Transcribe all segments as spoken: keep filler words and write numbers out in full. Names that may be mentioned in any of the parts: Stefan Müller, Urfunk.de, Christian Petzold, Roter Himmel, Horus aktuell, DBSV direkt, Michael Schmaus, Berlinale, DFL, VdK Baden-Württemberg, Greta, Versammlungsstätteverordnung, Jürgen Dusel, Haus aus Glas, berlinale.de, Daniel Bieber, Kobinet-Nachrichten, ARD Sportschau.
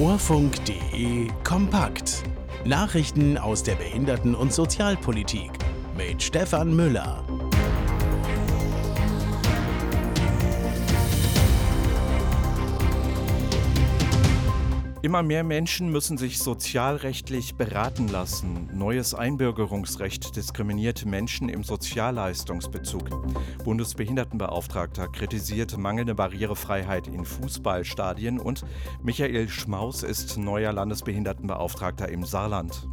Urfunk.de kompakt. Nachrichten aus der Behinderten- und Sozialpolitik mit Stefan Müller. Immer mehr Menschen müssen sich sozialrechtlich beraten lassen. Neues Einbürgerungsrecht diskriminiert Menschen im Sozialleistungsbezug. Bundesbehindertenbeauftragter kritisiert mangelnde Barrierefreiheit in Fußballstadien und Michael Schmaus ist neuer Landesbehindertenbeauftragter im Saarland.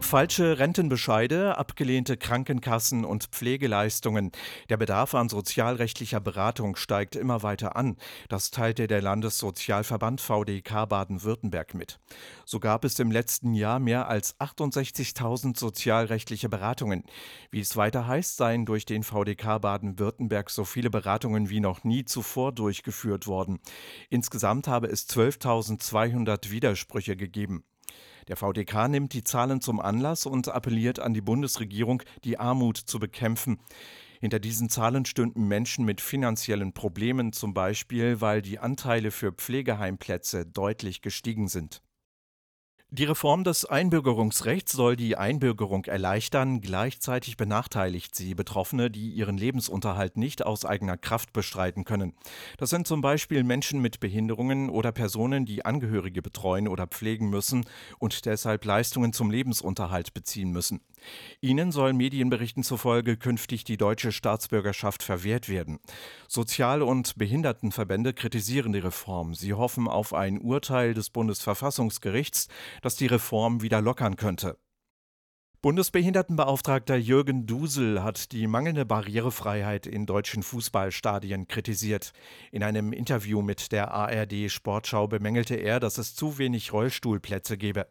Falsche Rentenbescheide, abgelehnte Krankenkassen und Pflegeleistungen. Der Bedarf an sozialrechtlicher Beratung steigt immer weiter an. Das teilte der Landessozialverband VdK Baden-Württemberg mit. So gab es im letzten Jahr mehr als achtundsechzigtausend sozialrechtliche Beratungen. Wie es weiter heißt, seien durch den VdK Baden-Württemberg so viele Beratungen wie noch nie zuvor durchgeführt worden. Insgesamt habe es zwölftausendzweihundert Widersprüche gegeben. Der VdK nimmt die Zahlen zum Anlass und appelliert an die Bundesregierung, die Armut zu bekämpfen. Hinter diesen Zahlen stünden Menschen mit finanziellen Problemen, zum Beispiel, weil die Anteile für Pflegeheimplätze deutlich gestiegen sind. Die Reform des Einbürgerungsrechts soll die Einbürgerung erleichtern. Gleichzeitig benachteiligt sie Betroffene, die ihren Lebensunterhalt nicht aus eigener Kraft bestreiten können. Das sind zum Beispiel Menschen mit Behinderungen oder Personen, die Angehörige betreuen oder pflegen müssen und deshalb Leistungen zum Lebensunterhalt beziehen müssen. Ihnen soll Medienberichten zufolge künftig die deutsche Staatsbürgerschaft verwehrt werden. Sozial- und Behindertenverbände kritisieren die Reform. Sie hoffen auf ein Urteil des Bundesverfassungsgerichts, das die Reform wieder lockern könnte. Bundesbehindertenbeauftragter Jürgen Dusel hat die mangelnde Barrierefreiheit in deutschen Fußballstadien kritisiert. In einem Interview mit der A R D Sportschau bemängelte er, dass es zu wenig Rollstuhlplätze gebe.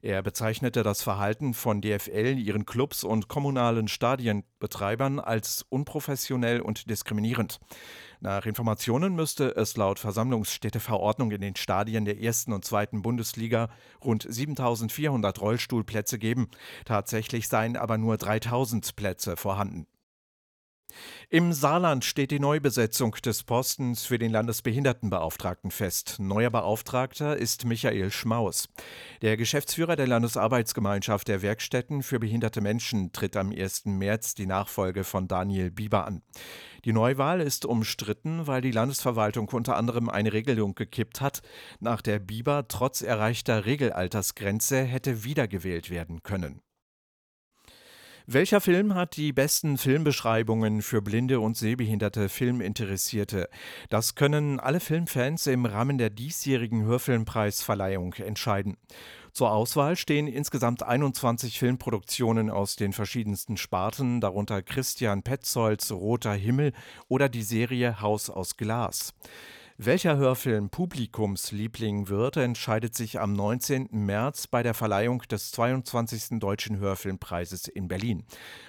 Er bezeichnete das Verhalten von D F L, ihren Clubs und kommunalen Stadienbetreibern als unprofessionell und diskriminierend. Nach Informationen müsste es laut Versammlungsstätteverordnung in den Stadien der ersten und zweiten Bundesliga rund siebentausendvierhundert Rollstuhlplätze geben. Tatsächlich seien aber nur dreitausend Plätze vorhanden. Im Saarland steht die Neubesetzung des Postens für den Landesbehindertenbeauftragten fest. Neuer Beauftragter ist Michael Schmaus. Der Geschäftsführer der Landesarbeitsgemeinschaft der Werkstätten für behinderte Menschen tritt am ersten März die Nachfolge von Daniel Bieber an. Die Neuwahl ist umstritten, weil die Landesverwaltung unter anderem eine Regelung gekippt hat, nach der Bieber trotz erreichter Regelaltersgrenze hätte wiedergewählt werden können. Welcher Film hat die besten Filmbeschreibungen für blinde und sehbehinderte Filminteressierte? Das können alle Filmfans im Rahmen der diesjährigen Hörfilmpreisverleihung entscheiden. Zur Auswahl stehen insgesamt einundzwanzig Filmproduktionen aus den verschiedensten Sparten, darunter Christian Petzolds Roter Himmel oder die Serie Haus aus Glas. Welcher Hörfilm Publikumsliebling wird, entscheidet sich am neunzehnten März bei der Verleihung des zweiundzwanzigsten Deutschen Hörfilmpreises in Berlin.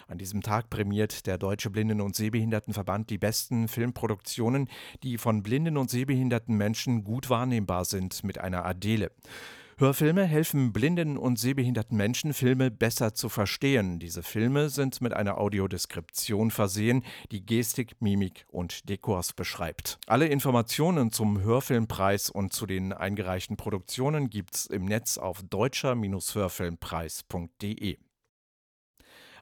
An diesem Tag prämiert der Deutsche Blinden- und Sehbehindertenverband die besten Filmproduktionen, die von blinden und sehbehinderten Menschen gut wahrnehmbar sind, mit einer Adele. Hörfilme helfen blinden und sehbehinderten Menschen, Filme besser zu verstehen. Diese Filme sind mit einer Audiodeskription versehen, die Gestik, Mimik und Dekors beschreibt. Alle Informationen zum Hörfilmpreis und zu den eingereichten Produktionen gibt's im Netz auf deutscher Bindestrich hoerfilmpreis Punkt de.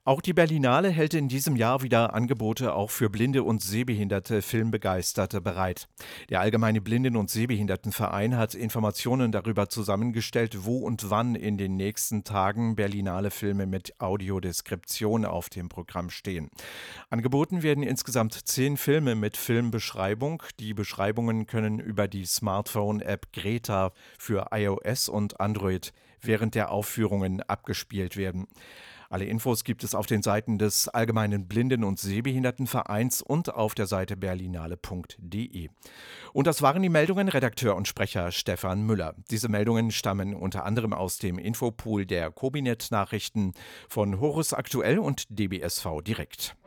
Auch die Berlinale hält in diesem Jahr wieder Angebote auch für blinde und sehbehinderte Filmbegeisterte bereit. Der Allgemeine Blinden- und Sehbehindertenverein hat Informationen darüber zusammengestellt, wo und wann in den nächsten Tagen Berlinale-Filme mit Audiodeskription auf dem Programm stehen. Angeboten werden insgesamt zehn Filme mit Filmbeschreibung. Die Beschreibungen können über die Smartphone-App Greta für iOS und Android während der Aufführungen abgespielt werden. Alle Infos gibt es auf den Seiten des Allgemeinen Blinden- und Sehbehindertenvereins und auf der Seite berlinale Punkt de. Und das waren die Meldungen, Redakteur und Sprecher Stefan Müller. Diese Meldungen stammen unter anderem aus dem Infopool der Kobinet-Nachrichten von Horus aktuell und D B S V direkt.